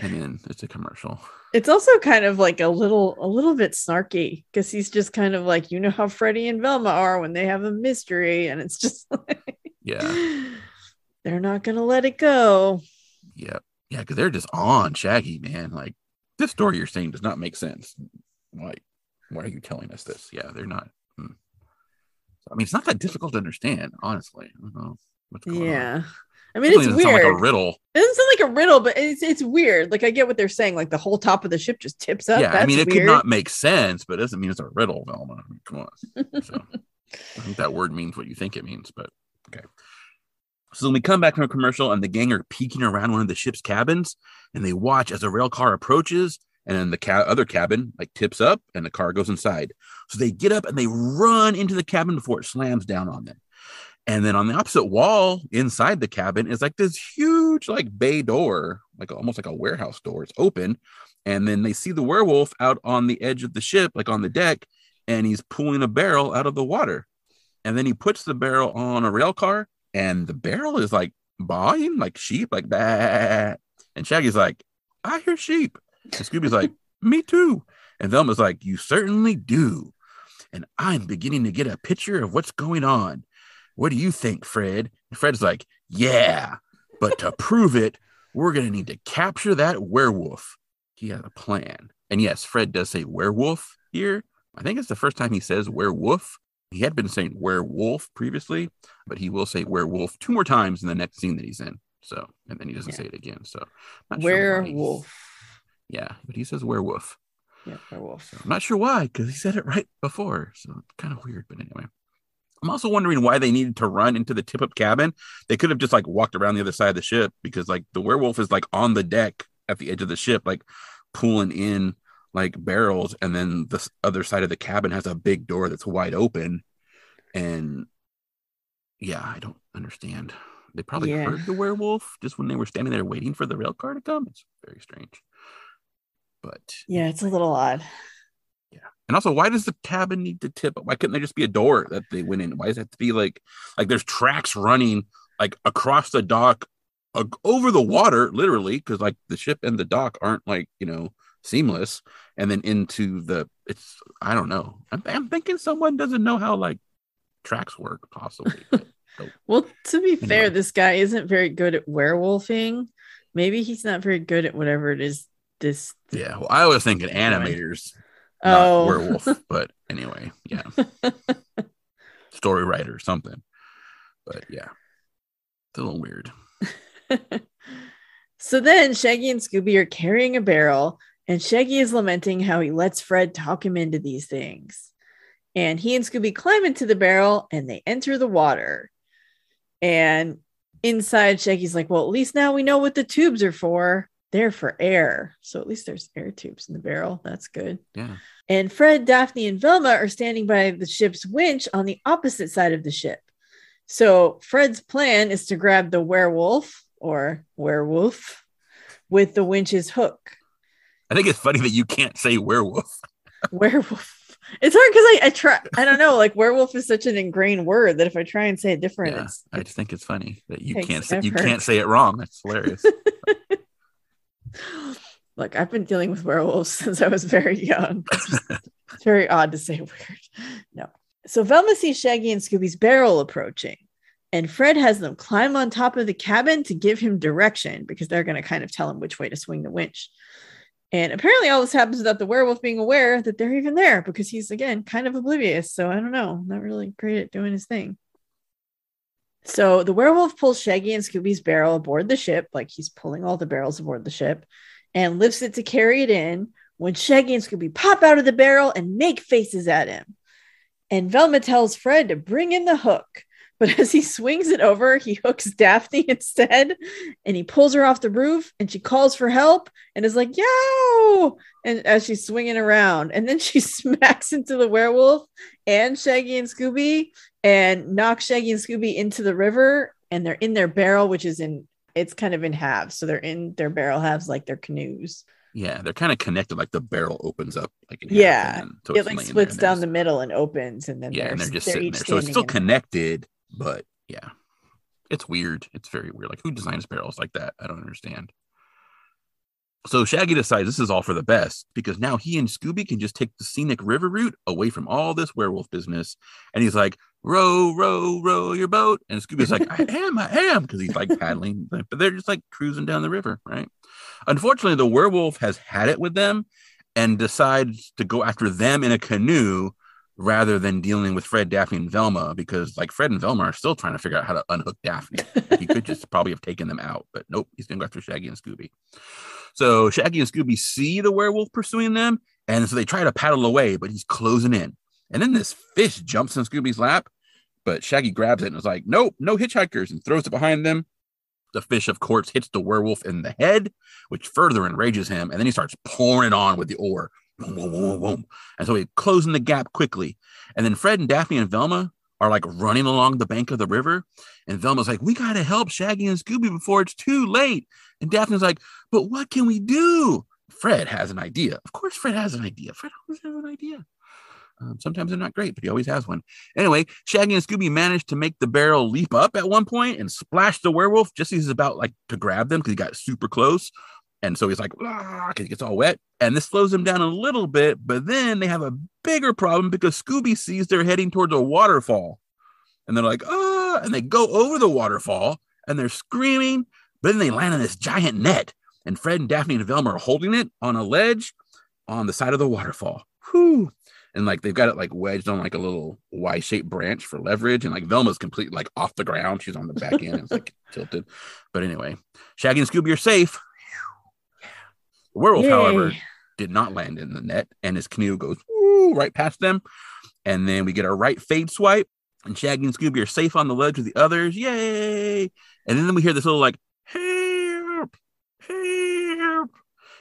And then it's a commercial. It's also kind of like a little bit snarky because he's just kind of like, you know how Freddy and Velma are when they have a mystery. And it's just like, yeah, they're not going to let it go. Yep. Yeah, because they're just on Shaggy, man. Like, this story you're saying does not make sense. Like, why are you telling us this? Yeah, they're not. I mean, it's not that difficult to understand, honestly. I don't know what's going on. I mean, it's weird. It doesn't sound like a riddle. It doesn't sound like a riddle, but it's weird. Like, I get what they're saying. Like, the whole top of the ship just tips up. Yeah, that's weird. Could not make sense, but it doesn't mean it's a riddle, Velma. I mean, come on. So, I think that word means what you think it means, but okay. So when we come back from a commercial and the gang are peeking around one of the ship's cabins and they watch as a rail car approaches and then the other cabin like tips up and the car goes inside. So they get up and they run into the cabin before it slams down on them. And then on the opposite wall inside the cabin is like this huge like bay door, like almost like a warehouse door. It's open And then they see the werewolf out on the edge of the ship, like on the deck, and he's pulling a barrel out of the water. And then he puts the barrel on a rail car, and the barrel is like bawling like sheep, like that. And Shaggy's like, I hear sheep. And Scooby's like, me too. And Velma's like, you certainly do. And I'm beginning to get a picture of what's going on. What do you think, Fred? And Fred's like, yeah, but to prove it, we're going to need to capture that werewolf. He had a plan. And yes, Fred does say werewolf here. I think it's the first time he says werewolf. He had been saying werewolf previously, but he will say werewolf 2 more times in the next scene that he's in. So, and then he doesn't say it again. So, not werewolf. Sure, yeah, but he says werewolf. Yeah, werewolf. So I'm not sure why, because he said it right before. So, kind of weird. But anyway, I'm also wondering why they needed to run into the tip-up cabin. They could have just like walked around the other side of the ship, because like the werewolf is like on the deck at the edge of the ship, like pulling in like barrels, and then the other side of the cabin has a big door that's wide open. And yeah, I don't understand. They probably heard the werewolf just when they were standing there waiting for the rail car to come. It's very strange. But yeah, it's a little odd. Yeah. And also, why does the cabin need to tip up? Why couldn't there just be a door that they went in? Why does it have to be like there's tracks running like across the dock, over the water, literally, because like the ship and the dock aren't like, you know, seamless. And then into the, it's, I don't know. I'm thinking someone doesn't know how like tracks work, possibly. But, well, to be fair, this guy isn't very good at werewolfing. Maybe he's not very good at whatever it is. This. Yeah. Well, I was thinking animators. Oh, werewolf. But anyway, yeah. Story writer or something. But yeah, it's a little weird. So then Shaggy and Scooby are carrying a barrel, and Shaggy is lamenting how he lets Fred talk him into these things. And he and Scooby climb into the barrel and they enter the water. And inside, Shaggy's like, well, at least now we know what the tubes are for. They're for air. So at least there's air tubes in the barrel. That's good. Yeah. And Fred, Daphne, and Velma are standing by the ship's winch on the opposite side of the ship. So Fred's plan is to grab the werewolf, or werewolf, with the winch's hook. I think it's funny that you can't say werewolf. Werewolf. It's hard because I try. I don't know. Like werewolf is such an ingrained word that if I try and say it different, I just think it's funny that you can't say, you can't say it wrong. That's hilarious. Look, I've been dealing with werewolves since I was very young. It's very odd to say weird. No. So Velma sees Shaggy and Scooby's barrel approaching, and Fred has them climb on top of the cabin to give him direction, because they're going to kind of tell him which way to swing the winch. And apparently all this happens without the werewolf being aware that they're even there, because he's, again, kind of oblivious. So I don't know, not really great at doing his thing. So the werewolf pulls Shaggy and Scooby's barrel aboard the ship, like he's pulling all the barrels aboard the ship, and lifts it to carry it in, when Shaggy and Scooby pop out of the barrel and make faces at him. And Velma tells Fred to bring in the hook, but as he swings it over, he hooks Daphne instead, and he pulls her off the roof, and she calls for help and is like, yo, and as she's swinging around, and then she smacks into the werewolf and Shaggy and Scooby, and knocks Shaggy and Scooby into the river, and they're in their barrel, which is in, it's kind of in halves. So they're in their barrel halves, like their canoes. Yeah, they're kind of connected, like the barrel opens up. Like it like splits down the middle and opens, and then and they're just sitting there. So it's still connected, but yeah, it's weird. It's very weird. Like, who designs barrels like that? I don't understand. So Shaggy decides this is all for the best, because now he and Scooby can just take the scenic river route away from all this werewolf business. And he's like, row, row, row your boat. And Scooby's like, I am, because he's like paddling. But they're just like cruising down the river, right? Unfortunately, the werewolf has had it with them and decides to go after them in a canoe rather than dealing with Fred, Daphne, and Velma, because like Fred and Velma are still trying to figure out how to unhook Daphne. He could just probably have taken them out, but nope, he's going to go after Shaggy and Scooby. So Shaggy and Scooby see the werewolf pursuing them, and so they try to paddle away, but he's closing in. And then this fish jumps in Scooby's lap, but Shaggy grabs it and is like, nope, no hitchhikers, and throws it behind them. The fish, of course, hits the werewolf in the head, which further enrages him, and then he starts pouring on with the oar. Boom, boom, boom, boom. And so he's closing the gap quickly. And then Fred and Daphne and Velma are like running along the bank of the river. And Velma's like, we got to help Shaggy and Scooby before it's too late. And Daphne's like, but what can we do? Fred has an idea. Of course, Fred has an idea. Fred always has an idea. Sometimes they're not great, but he always has one. Anyway, Shaggy and Scooby managed to make the barrel leap up at one point and splash the werewolf just as he's about like to grab them because he got super close. And so he's like, because he gets all wet. And this slows him down a little bit, but then they have a bigger problem because Scooby sees they're heading towards a waterfall. And they're like, ah, and they go over the waterfall and they're screaming, but then they land on this giant net. And Fred and Daphne and Velma are holding it on a ledge on the side of the waterfall. Whew. And like they've got it like wedged on like a little Y-shaped branch for leverage. And like Velma's completely like off the ground. She's on the back end. It's like tilted. But anyway, Shaggy and Scooby are safe. The werewolf, however, did not land in the net. And his canoe goes right past them. And then we get our right fade swipe. And Shaggy and Scooby are safe on the ledge with the others. Yay. And then we hear this little like, help, help.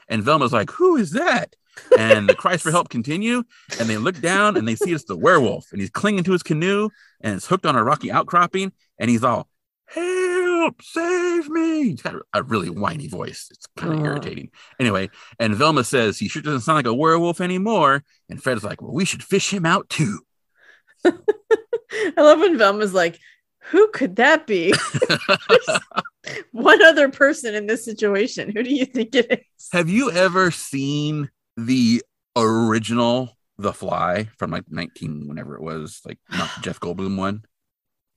And Velma's like, who is that? And the cries for help continue. And they look down and they see it's the werewolf. And he's clinging to his canoe and it's hooked on a rocky outcropping. And he's all, help, save me. He's got a really whiny voice. It's kind of irritating. Anyway, and Velma says, he sure doesn't sound like a werewolf anymore. And Fred's like, well, we should fish him out too. I love when Velma's like, who could that be? One other person in this situation. Who do you think it is? Have you ever seen the original The Fly from like 19, whenever it was, like not Jeff Goldblum one?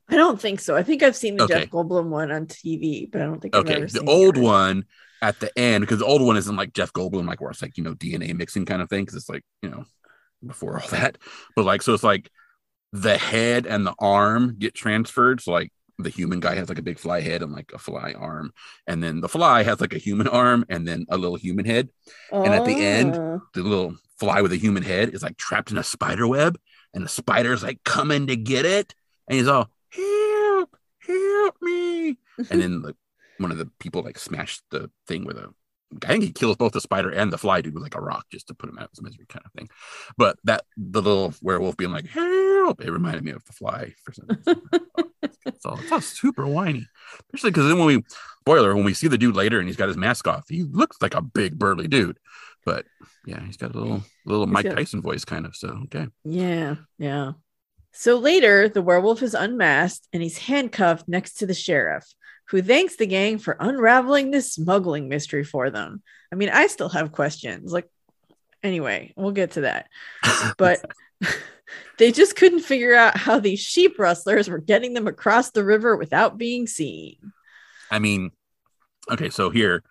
I don't think so. I think I've seen the Jeff Goldblum one on TV, but I don't think I've ever seen it. The old one at the end, because the old one isn't like Jeff Goldblum, like where it's like, you know, DNA mixing kind of thing, because it's like, you know, before all that. But like, so it's like the head and the arm get transferred. So like the human guy has like a big fly head and like a fly arm. And then the fly has like a human arm and then a little human head. Oh. And at the end, the little fly with a human head is like trapped in a spider web and the spider's like coming to get it. And he's all, help, help me. And then like one of the people like smashed the thing with a, I think he kills both the spider and the fly dude with like a rock just to put him out of his misery kind of thing. But that the little werewolf being like, help, it reminded me of The Fly for some reason. So it's all super whiny, especially because then when we see the dude later and he's got his mask off, he looks like a big burly dude. But yeah, he's got a little Mike Tyson voice kind of. So okay. Yeah. So later, the werewolf is unmasked and he's handcuffed next to the sheriff, who thanks the gang for unraveling this smuggling mystery for them. I mean, I still have questions. Like, anyway, we'll get to that. But they just couldn't figure out how these sheep rustlers were getting them across the river without being seen. I mean, okay, so here,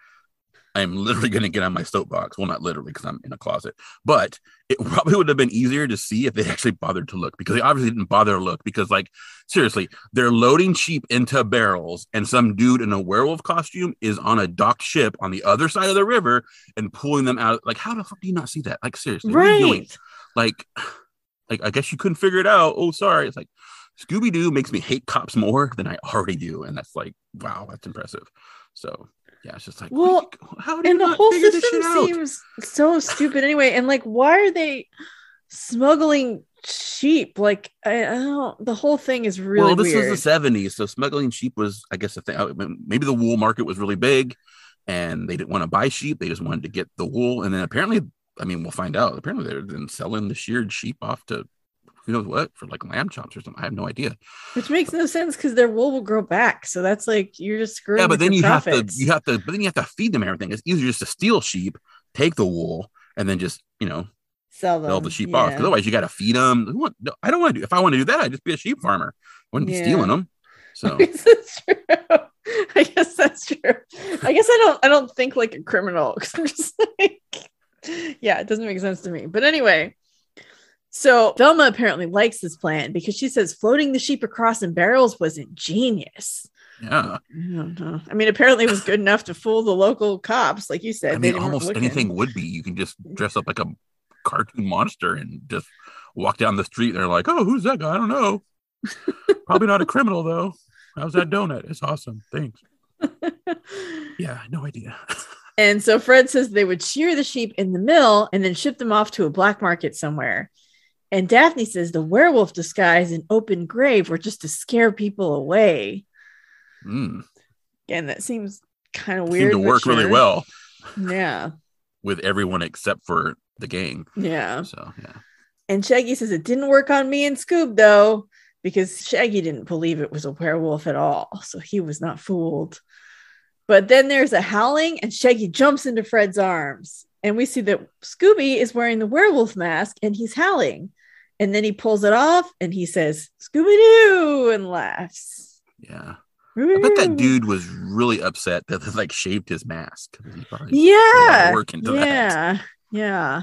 I'm literally going to get on my soapbox. Well, not literally because I'm in a closet, but it probably would have been easier to see if they actually bothered to look, because they obviously didn't bother to look because, like, seriously, they're loading sheep into barrels and some dude in a werewolf costume is on a docked ship on the other side of the river and pulling them out. Like, how the fuck do you not see that? Like, seriously, right? What are you doing? Like, I guess you couldn't figure it out. Oh, sorry. It's like, Scooby-Doo makes me hate cops more than I already do. And that's like, wow, that's impressive. So yeah, it's just like, well, how do you not figure this shit out? And the whole system seems so stupid anyway. And like, why are they smuggling sheep? Like, I don't. The whole thing is really weird. Well, this was the 70s, so smuggling sheep was, I guess, a thing. Maybe the wool market was really big, and they didn't want to buy sheep; they just wanted to get the wool. And then apparently, I mean, we'll find out. Apparently, they're then selling the sheared sheep off to who knows what for like lamb chops or something. I have no idea. Which makes no sense because their wool will grow back. So that's like, you're just screwing. Yeah, but then you have to feed them everything. It's easier just to steal sheep, take the wool, and then just, you know, sell the sheep off. Because otherwise you got to feed them. I don't want to do. If I want to do that, I'd just be a sheep farmer. I wouldn't be stealing them. So that's true. I guess that's true. I guess I don't think like a criminal because I'm just like, yeah, it doesn't make sense to me. But anyway. So Velma apparently likes this plan because she says floating the sheep across in barrels was ingenious. Yeah. I don't know. I mean, apparently it was good enough to fool the local cops, like you said. I mean, almost anything would be. You can just dress up like a cartoon monster and just walk down the street. And they're like, oh, who's that guy? I don't know. Probably not a criminal, though. How's that donut? It's awesome. Thanks. Yeah, no idea. And so Fred says they would shear the sheep in the mill and then ship them off to a black market somewhere. And Daphne says the werewolf disguise and open grave were just to scare people away. Again, that seems kind of weird. Seemed to work really well. Yeah. with everyone except for the gang. Yeah. So, yeah. And Shaggy says it didn't work on me and Scoob, though, because Shaggy didn't believe it was a werewolf at all. So he was not fooled. But then there's a howling and Shaggy jumps into Fred's arms. And we see that Scooby is wearing the werewolf mask and he's howling. And then he pulls it off and he says, Scooby-Doo, and laughs. Yeah. I bet that dude was really upset that they like shaved his mask. Yeah. Yeah.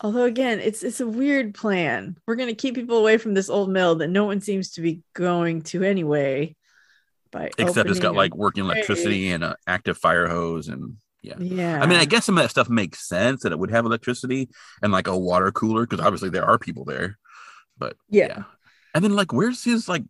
Although again, it's a weird plan. We're going to keep people away from this old mill that no one seems to be going to anyway. Except it's got like working electricity and an active fire hose and yeah. I mean, I guess some of that stuff makes sense that it would have electricity and like a water cooler because obviously there are people there. But yeah. And then like, where's his like?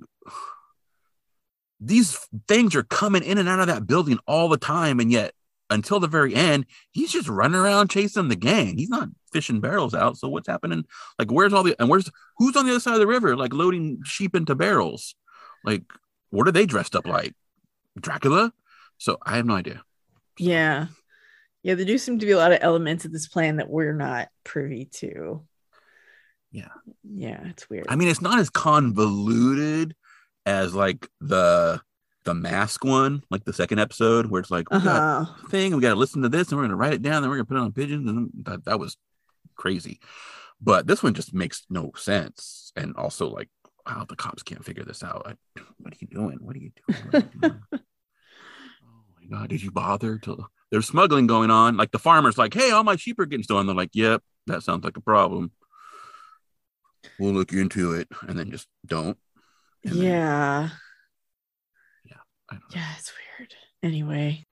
These things are coming in and out of that building all the time. And yet until the very end, he's just running around chasing the gang. He's not fishing barrels out. So what's happening? Like, where's all the, and where's, who's on the other side of the river? Like loading sheep into barrels. Like, what are they dressed up like? Dracula? So I have no idea. Yeah. Yeah. There do seem to be a lot of elements of this plan that we're not privy to. Yeah. Yeah. It's weird. I mean, it's not as convoluted as like the mask one, like the second episode where it's like we got a thing, we got to listen to this and we're going to write it down and we're going to put it on pigeons, and that was crazy. But this one just makes no sense. And also like, wow, the cops can't figure this out. What are you doing? Oh my God, did you bother to, there's smuggling going on. Like the farmer's like, hey, all my sheep are getting stolen. They're like, yep, that sounds like a problem. We'll look into it. And then just don't. And I don't know. It's weird. Anyway,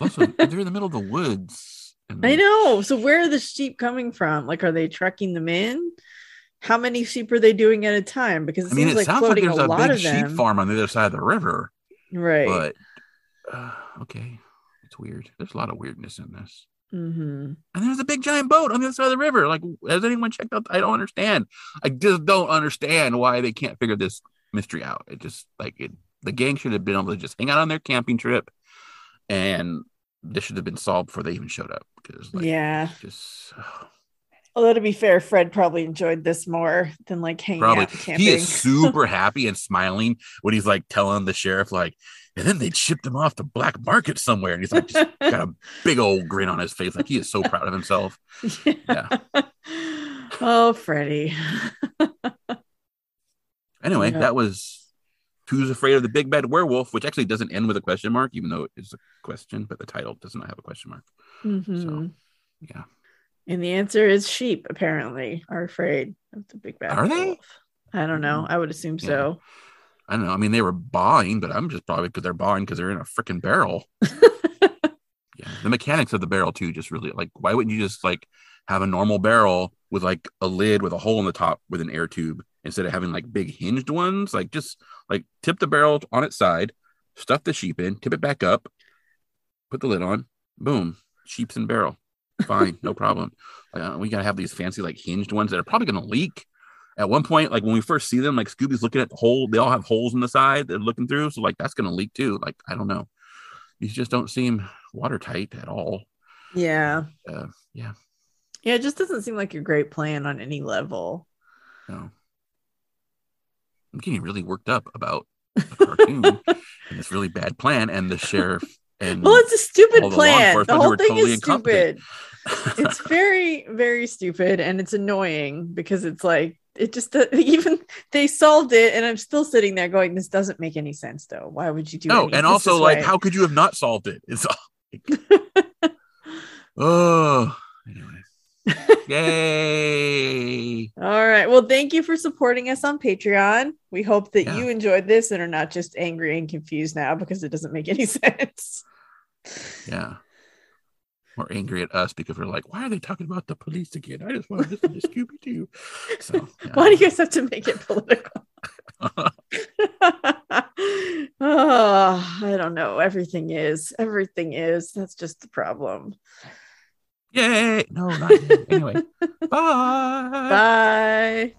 also, they're in the middle of the woods. I know. So where are the sheep coming from? Like, are they trucking them in? How many sheep are they doing at a time? Because it sounds like there's a big sheep farm on the other side of the river, right? But okay, it's weird. There's a lot of weirdness in this. Mm-hmm. And there's a big giant boat on the other side of the river. Like, has anyone checked out? I don't understand. I just don't understand why they can't figure this mystery out. It just like the gang should have been able to just hang out on their camping trip, and this should have been solved before they even showed up. Because although to be fair, Fred probably enjoyed this more than like hanging out and camping. He is super happy and smiling when he's like telling the sheriff like, and then they'd shipped him off to black market somewhere. And he's like, just got a big old grin on his face. Like he is so proud of himself. Yeah. Oh, Freddie. Anyway, that was Who's Afraid of the Big Bad Werewolf, which actually doesn't end with a question mark, even though it's a question, but the title does not have a question mark. Mm-hmm. So, yeah. And the answer is sheep, apparently, are afraid of the big bad werewolf. I don't know. I would assume so. I don't know. I mean, they were bawling, but I'm just probably because they're bawling because they're in a freaking barrel. The mechanics of the barrel, too, just really like, why wouldn't you just like have a normal barrel with like a lid with a hole in the top with an air tube instead of having like big hinged ones? Like, just like tip the barrel on its side, stuff the sheep in, tip it back up, put the lid on, boom, sheep's in barrel. Fine, no problem. We got to have these fancy like hinged ones that are probably going to leak. At one point, like when we first see them, like Scooby's looking at the hole. They all have holes in the side they're looking through. So like that's going to leak too. Like, I don't know. These just don't seem watertight at all. Yeah. Yeah, it just doesn't seem like a great plan on any level. No. I'm getting really worked up about the cartoon and this really bad plan and the sheriff. Well, it's a stupid plan. The whole thing is stupid. It's very, very stupid, and it's annoying because it's like it just even they solved it, and I'm still sitting there going, "This doesn't make any sense, though. Why would you do?" No, and also like, how could you have not solved it? It's like, oh, anyways, yay! All right. Well, thank you for supporting us on Patreon. We hope that you enjoyed this and are not just angry and confused now because it doesn't make any sense. Yeah. Or angry at us because we're like, why are they talking about the police again? I just want to listen to Scooby-Doo. So, why do you guys have to make it political? I don't know. Everything is. That's just the problem. Yay! No, not yet. Anyway. Bye. Bye.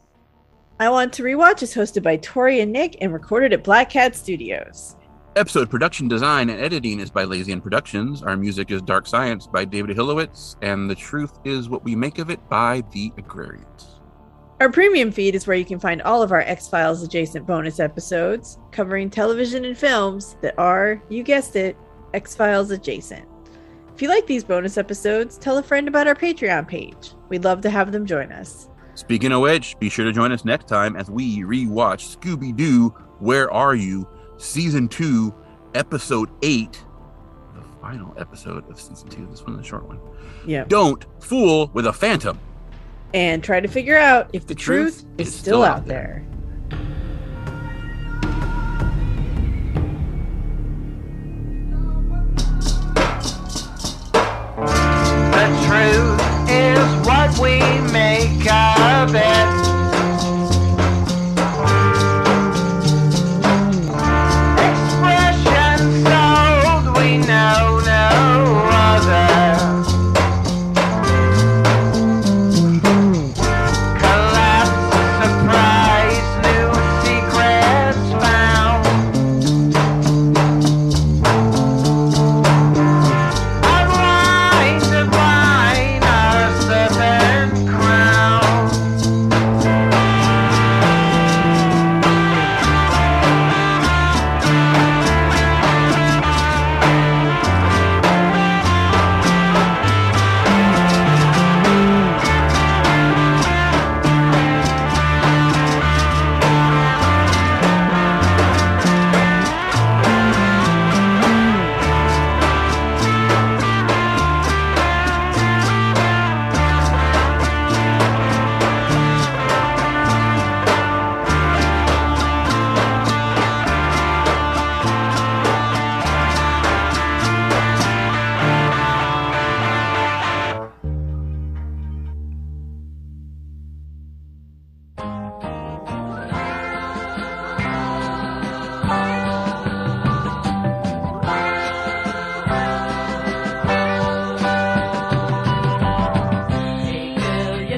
I Want to Rewatch is hosted by Tori and Nick and recorded at Black Cat Studios. Episode production design and editing is by Lazy and Productions. Our music is Dark Science by David Hilowitz, and The Truth is What We Make of It by The Agrarians. Our premium feed is where you can find all of our X-Files adjacent bonus episodes covering television and films that are, you guessed it, X-Files adjacent. If you like these bonus episodes, tell a friend about our Patreon page. We'd love to have them join us. Speaking of which, be sure to join us next time as we rewatch Scooby-Doo, Where Are You? Season 2, Episode 8. The final episode of Season 2. This one's a short one. Yeah. Don't fool with a phantom. And try to figure out if the truth is still out there. The truth is what we make of it. Expression sold, we know no other. Collapse, surprise, new secrets found. Our minds divine, our serpent crown. Hey girl, you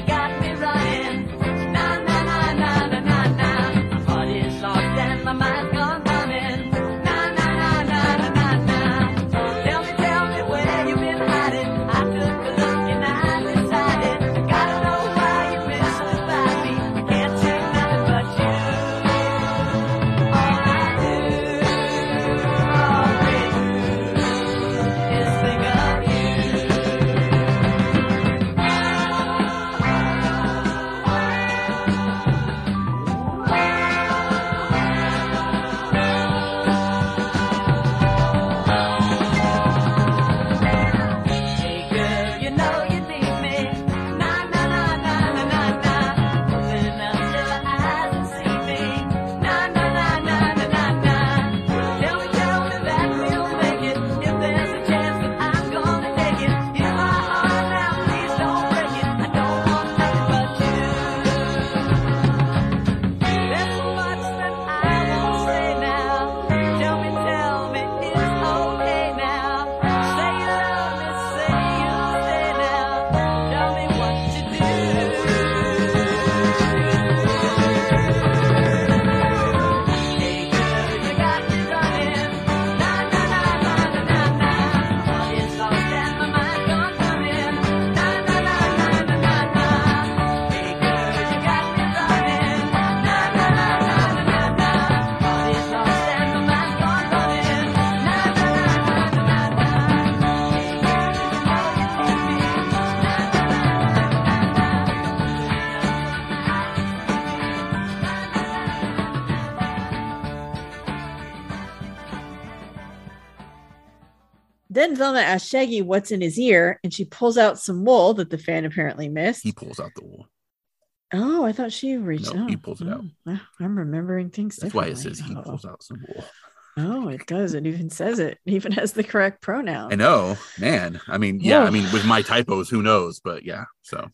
got me running. Na na na na na na na. My body's locked and my mind's gone running. Na na na na na na na. Tell me where you've been hiding. I took a look and I decided. Gotta know why you missed by me. I can't do nothing but you. All I do is think of you. Hey girl, you know you need me. Na na na na na na na. Open up your eyes and see me. Na na na na na na na. Tell me that we'll make it. If there's a chance, then I'm gonna take it. You are all now, please don't break it. I don't want nothing but you. There's so much that I won't say now. Tell me, it's okay now. Say you love me, say you'll stay now. Tell me what to do. Hey girl, you got me running. Na na na na na na na. Body's lost and my mind gone running. Na na na na na na na. Hey girl, you got me running. Na na na na na na. Body's lost and my mind gone running. Na na na na na na. Hey girl, you know you need me. Na na na na na Then Velma asks Shaggy what's in his ear, and she pulls out some wool that the fan apparently missed. He pulls out the wool. Oh, I thought she reached No, out. he pulls it out. Wow, I'm remembering things That's why differently. it says he pulls out some wool. Oh, it does. It even says it. It even has the correct pronoun. I know, man. I mean, yeah. I mean, with my typos, who knows? But yeah, so.